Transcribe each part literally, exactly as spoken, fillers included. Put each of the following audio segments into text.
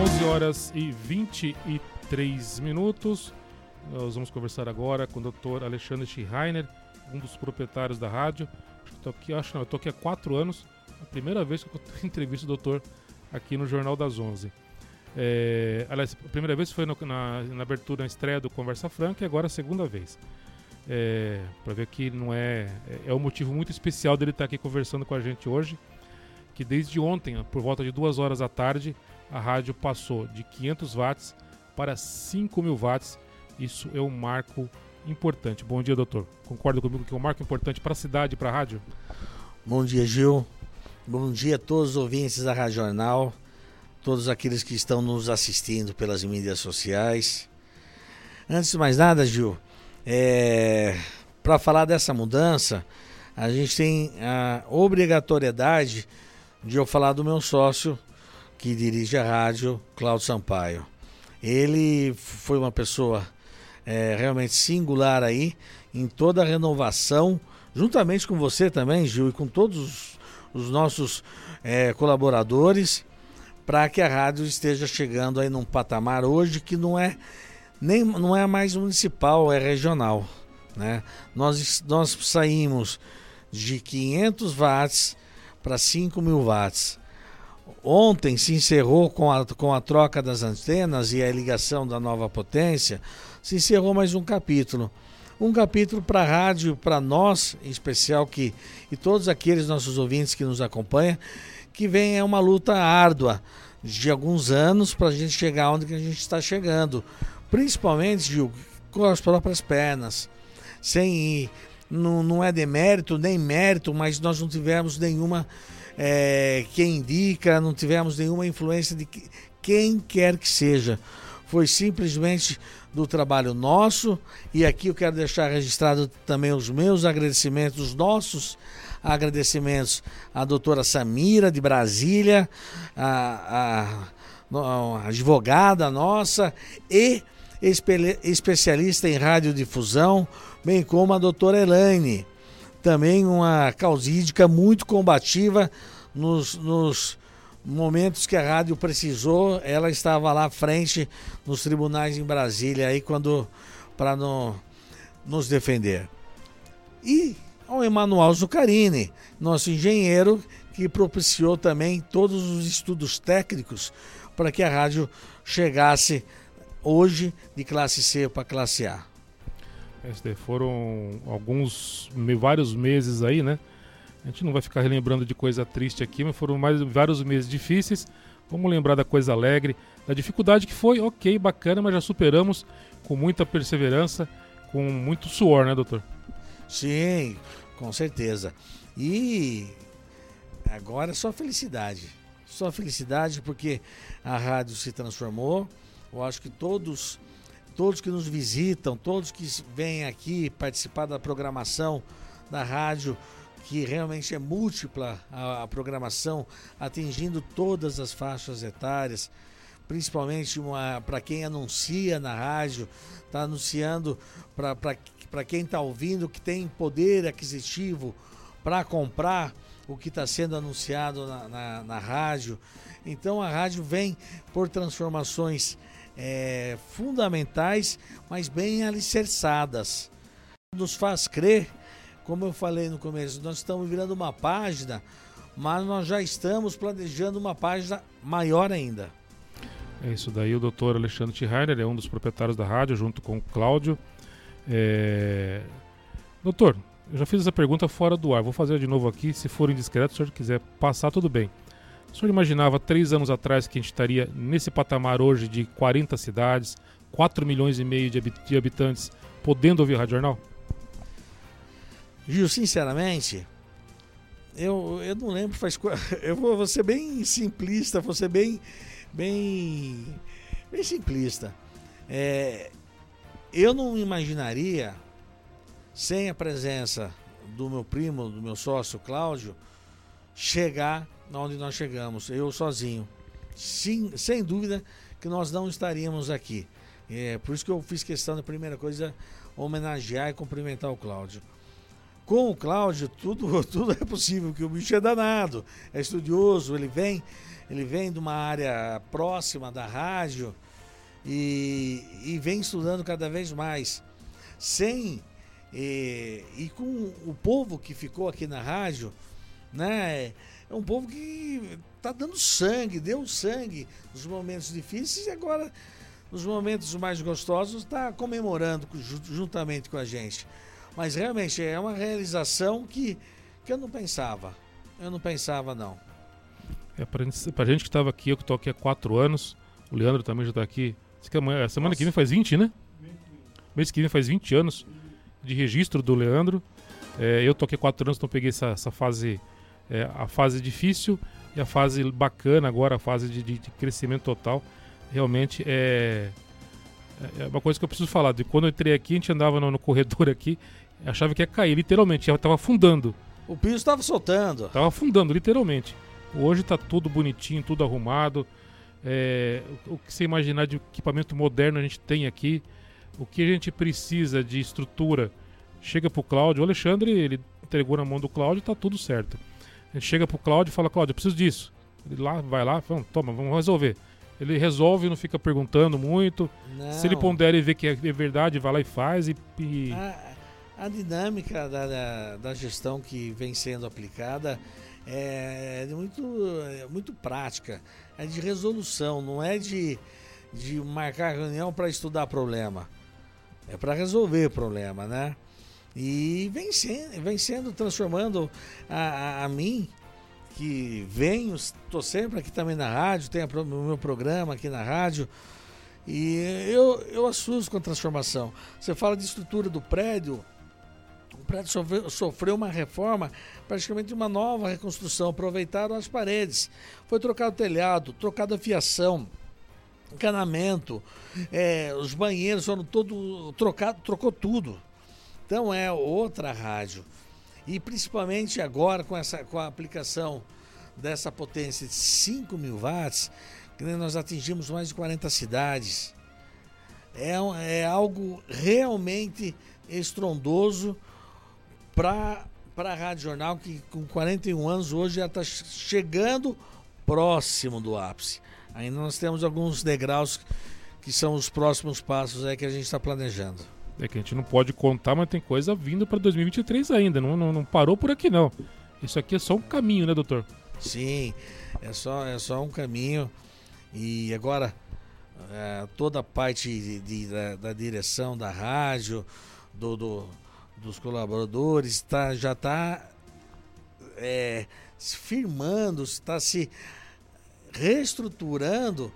onze horas e vinte e três minutos. Nós vamos conversar agora com o doutor Alexandre Schreiner, um dos proprietários da rádio. Estou aqui, acho não, eu estou aqui há quatro anos, a primeira vez que eu entrevisto o doutor aqui no Jornal das Onze. É, aliás, a primeira vez foi no, na, na abertura, na estreia do Conversa Franca, e agora a segunda vez. É, para ver que não é, é um motivo muito especial dele estar aqui conversando com a gente hoje, que desde ontem, por volta de duas horas da tarde, a rádio passou de quinhentos watts para cinco mil watts. Isso é um marco importante. Bom dia, doutor. Concorda comigo que é um marco importante para a cidade e para a rádio? Bom dia, Gil. Bom dia a todos os ouvintes da Rádio Jornal, todos aqueles que estão nos assistindo pelas mídias sociais. Antes de mais nada, Gil, é... para falar dessa mudança, a gente tem a obrigatoriedade de eu falar do meu sócio, que dirige a rádio, Cláudio Sampaio. Ele foi uma pessoa é, realmente singular aí, em toda a renovação, juntamente com você também, Gil, e com todos os, os nossos é, colaboradores, para que a rádio esteja chegando aí num patamar hoje que não é, nem, não é mais municipal, é regional, né? Nós, nós saímos de quinhentos watts para cinco mil watts. Ontem se encerrou com a, com a troca das antenas e a ligação da nova potência, se encerrou mais um capítulo. Um capítulo para a rádio, para nós, em especial, que, e todos aqueles nossos ouvintes que nos acompanham, que vem é uma luta árdua de alguns anos para a gente chegar onde que a gente está chegando. Principalmente, Gil, com as próprias pernas, sem ir. Não, não é demérito nem mérito, mas nós não tivemos nenhuma é, quem indica, não tivemos nenhuma influência de que, quem quer que seja. Foi simplesmente do trabalho nosso, e aqui eu quero deixar registrado também os meus agradecimentos, os nossos agradecimentos à doutora Samira de Brasília, a, a, a advogada nossa e especialista em radiodifusão, bem como a doutora Elaine, também uma causídica muito combativa nos, nos momentos que a rádio precisou. Ela estava lá à frente nos tribunais em Brasília aí quando para no, nos defender. E ao Emanuel Zucarini, nosso engenheiro, que propiciou também todos os estudos técnicos para que a rádio chegasse hoje de classe C para classe A. Este foram alguns, vários meses aí, né? A gente não vai ficar relembrando de coisa triste aqui, mas foram mais, vários meses difíceis. Vamos lembrar da coisa alegre, da dificuldade que foi, ok, bacana, mas já superamos com muita perseverança, com muito suor, né, doutor? Sim, com certeza. E agora é só felicidade. Só felicidade porque a rádio se transformou. Eu acho que todos, todos que nos visitam, todos que vêm aqui participar da programação da rádio, que realmente é múltipla a, a programação, atingindo todas as faixas etárias, principalmente para quem anuncia na rádio, está anunciando para quem está ouvindo, que tem poder aquisitivo para comprar o que está sendo anunciado na, na, na rádio. Então a rádio vem por transformações É, fundamentais, mas bem alicerçadas. Nos faz crer, como eu falei no começo, nós estamos virando uma página, mas nós já estamos planejando uma página maior ainda. É isso daí, o doutor Alexandre Schreiner é um dos proprietários da rádio, junto com o Cláudio. É... Doutor, eu já fiz essa pergunta fora do ar, vou fazer de novo aqui, se for indiscreto, se o senhor quiser passar, tudo bem. O senhor imaginava três anos atrás que a gente estaria nesse patamar hoje de quarenta cidades, quatro milhões e meio de habitantes podendo ouvir a Rádio Jornal? Gil, sinceramente, eu, eu não lembro, faz, eu vou, vou ser bem simplista, vou ser bem, bem, bem simplista. É, eu não imaginaria, sem a presença do meu primo, do meu sócio Cláudio, chegar onde nós chegamos, eu sozinho. Sim, sem dúvida que nós não estaríamos aqui. É, por isso que eu fiz questão da primeira coisa homenagear e cumprimentar o Cláudio. com o Cláudio, tudo, tudo é possível, que o bicho é danado, é estudioso, ele vem, ele vem de uma área próxima da rádio e, e vem estudando cada vez mais. Sem, e, e com o povo que ficou aqui na rádio, né? É um povo que tá dando sangue, deu sangue nos momentos difíceis e agora, nos momentos mais gostosos, está comemorando juntamente com a gente. Mas realmente é uma realização que, que eu não pensava. Eu não pensava, não. É, pra gente, pra gente que estava aqui, eu que estou aqui há quatro anos, o Leandro também já está aqui. Que amanhã, a semana Nossa. que vem faz vinte, né? Mês que vem faz vinte anos de registro do Leandro. É, eu estou aqui há quatro anos, então peguei essa, essa fase, é, a fase difícil e a fase bacana agora, a fase de, de, de crescimento total. Realmente é, é uma coisa que eu preciso falar. De quando eu entrei aqui, a gente andava no, no corredor aqui, achava que ia cair, literalmente, estava afundando. O piso estava soltando. Estava afundando, literalmente. Hoje está tudo bonitinho, tudo arrumado. É, o, o que você imaginar de equipamento moderno a gente tem aqui. O que a gente precisa de estrutura chega para o Cláudio. O Alexandre, ele entregou na mão do Cláudio, está tudo certo. A gente chega para o Cláudio e fala: Cláudio, eu preciso disso. Ele lá, vai lá, fala, toma, vamos resolver. Ele resolve, não fica perguntando muito. Não. Se ele pondera e vê que é verdade, vai lá e faz. E, e... A, a dinâmica da, da, da gestão que vem sendo aplicada é, é, muito, é muito prática. É de resolução, não é de, de marcar reunião para estudar problema. É para resolver problema, né? E vem sendo, vem sendo transformando a, a, a mim... que venho, estou sempre aqui também na rádio, tenho o meu programa aqui na rádio, e eu, eu assusto com a transformação. Você fala de estrutura do prédio, o prédio sofreu, sofreu uma reforma, praticamente uma nova reconstrução, aproveitaram as paredes, foi trocado o telhado, trocado a fiação, encanamento, é, os banheiros foram todos trocados, trocou tudo. Então é outra rádio. E principalmente agora com, essa, com a aplicação dessa potência de cinco mil watts, que nós atingimos mais de quarenta cidades. É, é algo realmente estrondoso para a Rádio Jornal, que com quarenta e um anos hoje já está chegando próximo do ápice. Ainda nós temos alguns degraus que são os próximos passos aí que a gente está planejando. É que a gente não pode contar, mas tem coisa vindo para dois mil e vinte e três ainda, não, não, não parou por aqui não. Isso aqui é só um caminho, né, doutor? Sim, é só, é só um caminho. E agora, é, toda a parte de, de, da, da direção da rádio, do, do, dos colaboradores, tá, já está é, se firmando, está se reestruturando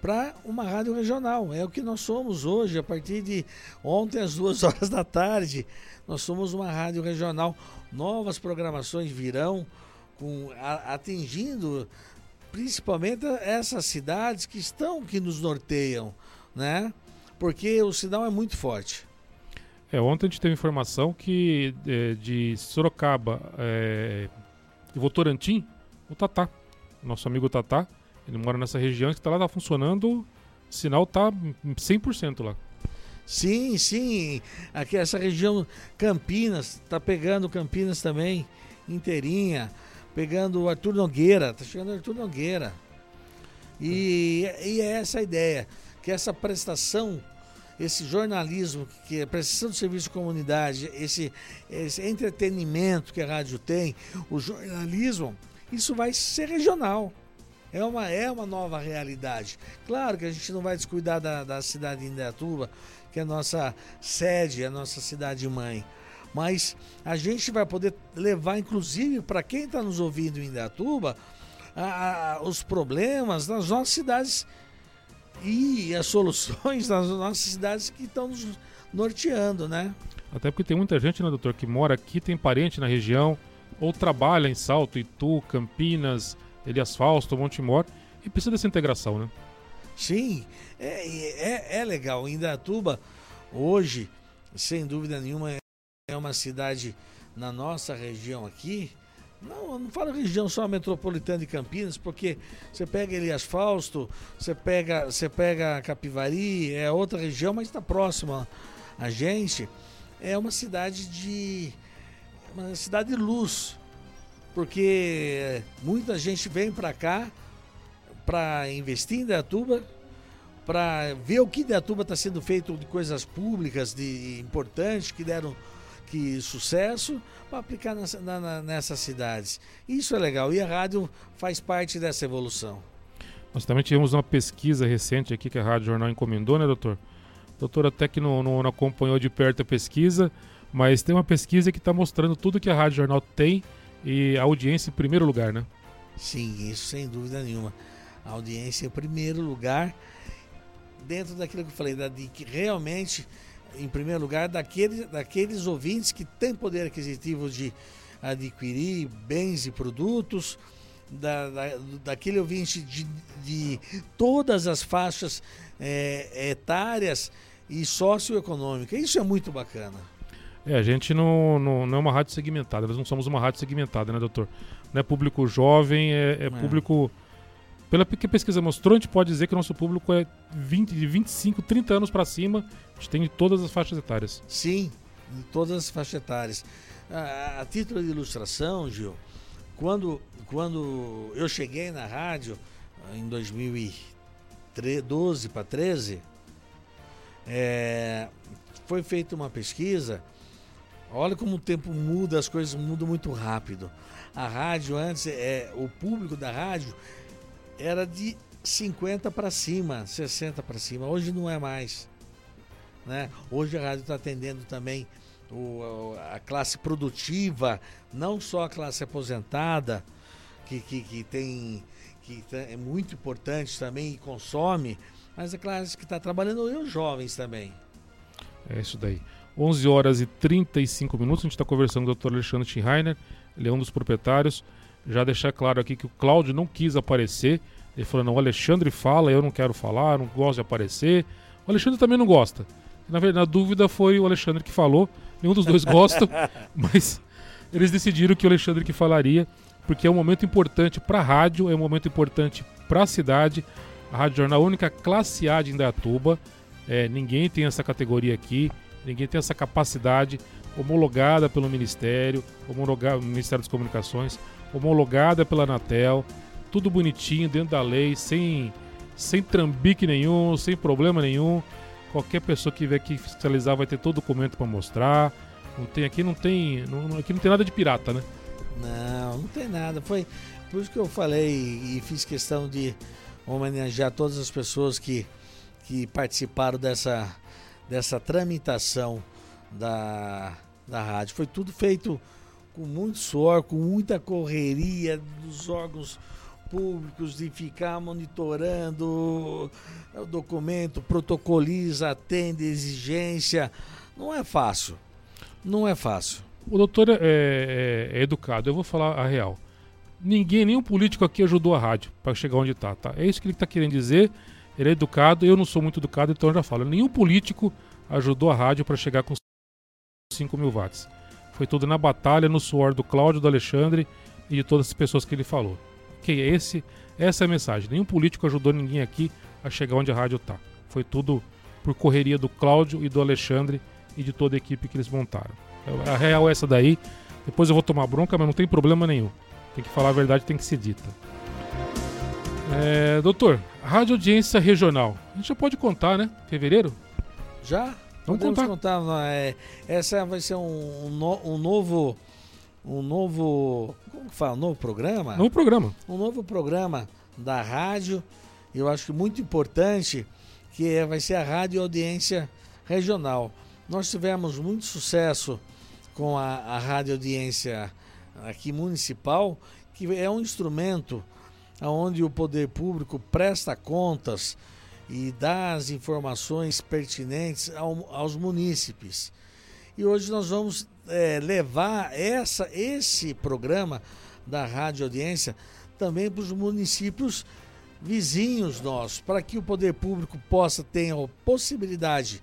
para uma rádio regional. É o que nós somos hoje, a partir de ontem às duas horas da tarde, nós somos uma rádio regional. Novas programações virão com, a, atingindo principalmente essas cidades que estão, que nos norteiam, né? Porque o sinal é muito forte. É, ontem a gente teve informação que é, de Sorocaba é, de Votorantim, o Tatá, nosso amigo Tatá, ele mora nessa região que está lá, está funcionando, o sinal está cem por cento lá. Sim, sim. Aqui essa região, Campinas, está pegando Campinas também, inteirinha, pegando Arthur Nogueira, está chegando Arthur Nogueira. E, e é essa a ideia, que essa prestação, esse jornalismo, que é a prestação de serviço de comunidade, esse, esse entretenimento que a rádio tem, o jornalismo, isso vai ser regional. É uma, é uma nova realidade. Claro que a gente não vai descuidar da, da cidade de Indaiatuba, que é a nossa sede, é a nossa cidade-mãe. Mas a gente vai poder levar, inclusive, para quem está nos ouvindo em Indaiatuba, a, a, os problemas das nossas cidades e as soluções das nossas cidades que estão nos norteando, né? Até porque tem muita gente, né, doutor, que mora aqui, tem parente na região, ou trabalha em Salto, Itu, Campinas, Elias Fausto, Montemor, e precisa dessa integração, né? Sim, é, é, é legal. Indaiatuba, hoje, sem dúvida nenhuma, é uma cidade na nossa região aqui. Não, eu não falo região só metropolitana de Campinas, porque você pega Elias Fausto, você pega, você pega Capivari, é outra região, mas está próxima a gente. É uma cidade de uma necessidade de luz, porque muita gente vem para cá para investir em Indaiatuba, para ver o que Indaiatuba está sendo feito de coisas públicas, de importantes, que deram que, sucesso, para aplicar nessa, na, na, nessas cidades. Isso é legal, e a rádio faz parte dessa evolução. Nós também tivemos uma pesquisa recente aqui que a Rádio Jornal encomendou, né, doutor? Doutor até que não, não, não acompanhou de perto a pesquisa, mas tem uma pesquisa que está mostrando tudo que a Rádio Jornal tem e a audiência em primeiro lugar, né? Sim, isso sem dúvida nenhuma. A audiência em primeiro lugar, dentro daquilo que eu falei, da, de que realmente, em primeiro lugar, daqueles, daqueles ouvintes que têm poder aquisitivo de adquirir bens e produtos, da, da, daquele ouvinte de, de todas as faixas é, etárias e socioeconômica. Isso é muito bacana. É, a gente não, não, não é uma rádio segmentada, nós não somos uma rádio segmentada, né, doutor? Não é público jovem, é, é, é. público... Pela que a pesquisa mostrou, a gente pode dizer que o nosso público é vinte, de vinte e cinco, trinta anos para cima, a gente tem de todas as faixas etárias. Sim, de todas as faixas etárias. A, a título de ilustração, Gil, quando, quando eu cheguei na rádio, em dois mil e doze para treze, é, foi feita uma pesquisa. Olha como o tempo muda, as coisas mudam muito rápido. A rádio antes, é, o público da rádio era de cinquenta para cima, sessenta para cima. Hoje não é mais, né? Hoje a rádio está atendendo também o, a classe produtiva, não só a classe aposentada, que, que, que, tem, que é muito importante também e consome, mas a classe que está trabalhando e os jovens também. É isso daí. onze horas e trinta e cinco minutos, a gente está conversando com o doutor Alexandre Schreiner, ele é um dos proprietários. Já deixar claro aqui que o Cláudio não quis aparecer. Ele falou, não, o Alexandre fala, eu não quero falar, não gosto de aparecer. O Alexandre também não gosta. Na verdade, na dúvida foi o Alexandre que falou. Nenhum dos dois gosta, mas eles decidiram que o Alexandre que falaria, porque é um momento importante para a rádio, é um momento importante para a cidade. A Rádio Jornal é a única classe A de Indaiatuba. É, ninguém tem essa categoria aqui, ninguém tem essa capacidade homologada pelo Ministério, homologada pelo Ministério das Comunicações, homologada pela Anatel, tudo bonitinho, dentro da lei, sem, sem trambique nenhum, sem problema nenhum. Qualquer pessoa que vier aqui fiscalizar vai ter todo o documento para mostrar. Não tem, aqui, não tem, não, aqui não tem nada de pirata, né? Não, não tem nada. Foi por isso que eu falei e fiz questão de homenagear todas as pessoas que, que participaram dessa, dessa tramitação da, da rádio. Foi tudo feito com muito suor, com muita correria dos órgãos públicos de ficar monitorando o documento, protocoliza, atende exigência. Não é fácil, não é fácil. O doutor é, é, é educado, eu vou falar a real. Ninguém, nenhum político aqui ajudou a rádio para chegar onde está, tá? É isso que ele está querendo dizer, ele é educado, eu não sou muito educado, então eu já falo. Nenhum político ajudou a rádio para chegar com cinco mil watts. Foi tudo na batalha, no suor do Cláudio, do Alexandre e de todas as pessoas que ele falou. Ok, esse, essa é a mensagem. Nenhum político ajudou ninguém aqui a chegar onde a rádio está. Foi tudo por correria do Cláudio e do Alexandre e de toda a equipe que eles montaram. A real é essa daí. Depois eu vou tomar bronca, mas não tem problema nenhum. Tem que falar a verdade, tem que ser dita. É, doutor, rádio audiência regional. A gente já pode contar, né? Fevereiro? Já? Vamos Podemos contar. contar é, essa vai ser um, um, no, um novo, um novo, como que fala, um novo programa? Novo programa. Um novo programa da rádio, eu acho que muito importante, que é, vai ser a rádio audiência regional. Nós tivemos muito sucesso com a, a rádio audiência aqui municipal, que é um instrumento onde o poder público presta contas e dar as informações pertinentes ao, aos munícipes. E hoje nós vamos é, levar essa, esse programa da Rádio Audiência também para os municípios vizinhos nossos, para que o poder público possa ter a possibilidade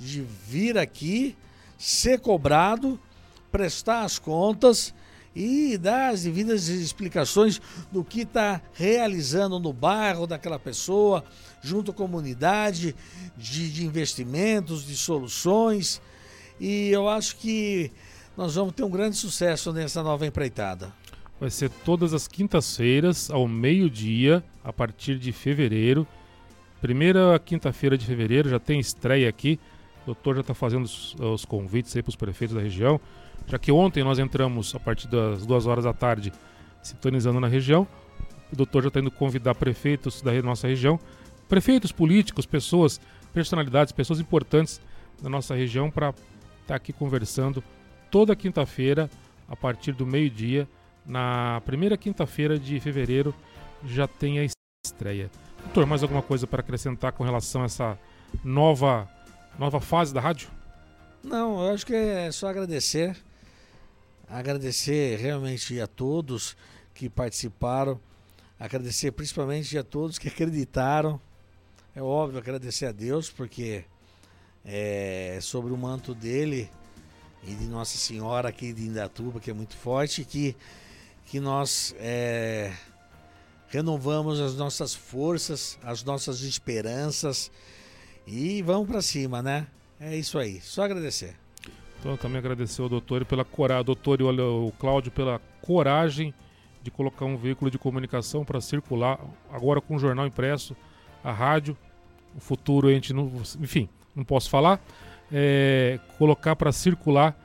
de vir aqui, ser cobrado, prestar as contas e dar as devidas explicações do que está realizando no bairro daquela pessoa, junto à comunidade, de, de investimentos, de soluções. E eu acho que nós vamos ter um grande sucesso nessa nova empreitada. Vai ser todas as quintas-feiras, ao meio-dia, a partir de fevereiro. Primeira quinta-feira de fevereiro, já tem estreia aqui. O doutor já está fazendo os, os convites aí para os prefeitos da região. Já que ontem nós entramos a partir das duas horas da tarde, sintonizando na região. O doutor já está indo convidar prefeitos da nossa região, prefeitos políticos, pessoas, personalidades, pessoas importantes da nossa região para estar tá aqui conversando toda quinta-feira, a partir do meio-dia. Na primeira quinta-feira de fevereiro já tem a estreia. Doutor, mais alguma coisa para acrescentar com relação a essa nova, nova fase da rádio? Não, eu acho que é só agradecer. Agradecer realmente a todos que participaram. Agradecer principalmente a todos que acreditaram. É óbvio, agradecer a Deus, porque é sobre o manto dele e de Nossa Senhora aqui de Indaiatuba, que é muito forte, que que nós é, renovamos as nossas forças, as nossas esperanças e vamos para cima, né? É isso aí, só agradecer. Então eu também agradecer ao doutor pela coragem, doutor e o Cláudio pela coragem de colocar um veículo de comunicação para circular, agora com o jornal impresso, a rádio, o futuro a gente não, enfim, não posso falar, é, colocar para circular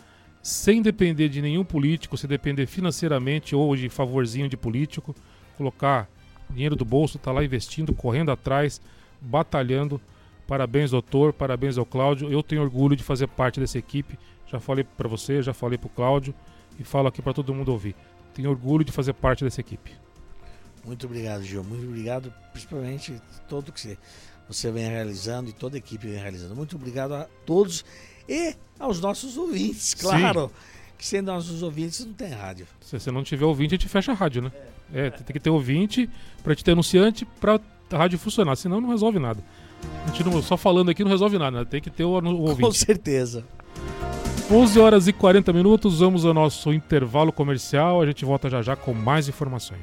sem depender de nenhum político, sem depender financeiramente ou de favorzinho de político, colocar dinheiro do bolso, tá lá investindo, correndo atrás, batalhando. Parabéns, doutor, parabéns ao Cláudio. Eu tenho orgulho de fazer parte dessa equipe. Já falei para você, já falei para o Cláudio e falo aqui para todo mundo ouvir. Tenho orgulho de fazer parte dessa equipe. Muito obrigado, Gil. Muito obrigado, principalmente todo que você vem realizando e toda a equipe vem realizando. Muito obrigado a todos e aos nossos ouvintes, claro. Sim. Que sem nossos ouvintes não tem rádio. Se você não tiver ouvinte, a gente fecha a rádio, né? É, é tem que ter ouvinte para te ter anunciante para a rádio funcionar, senão não resolve nada. A gente não, só falando aqui não resolve nada, né? Tem que ter o, o ouvinte. Com certeza. onze horas e quarenta minutos, vamos ao nosso intervalo comercial. A gente volta já já com mais informações.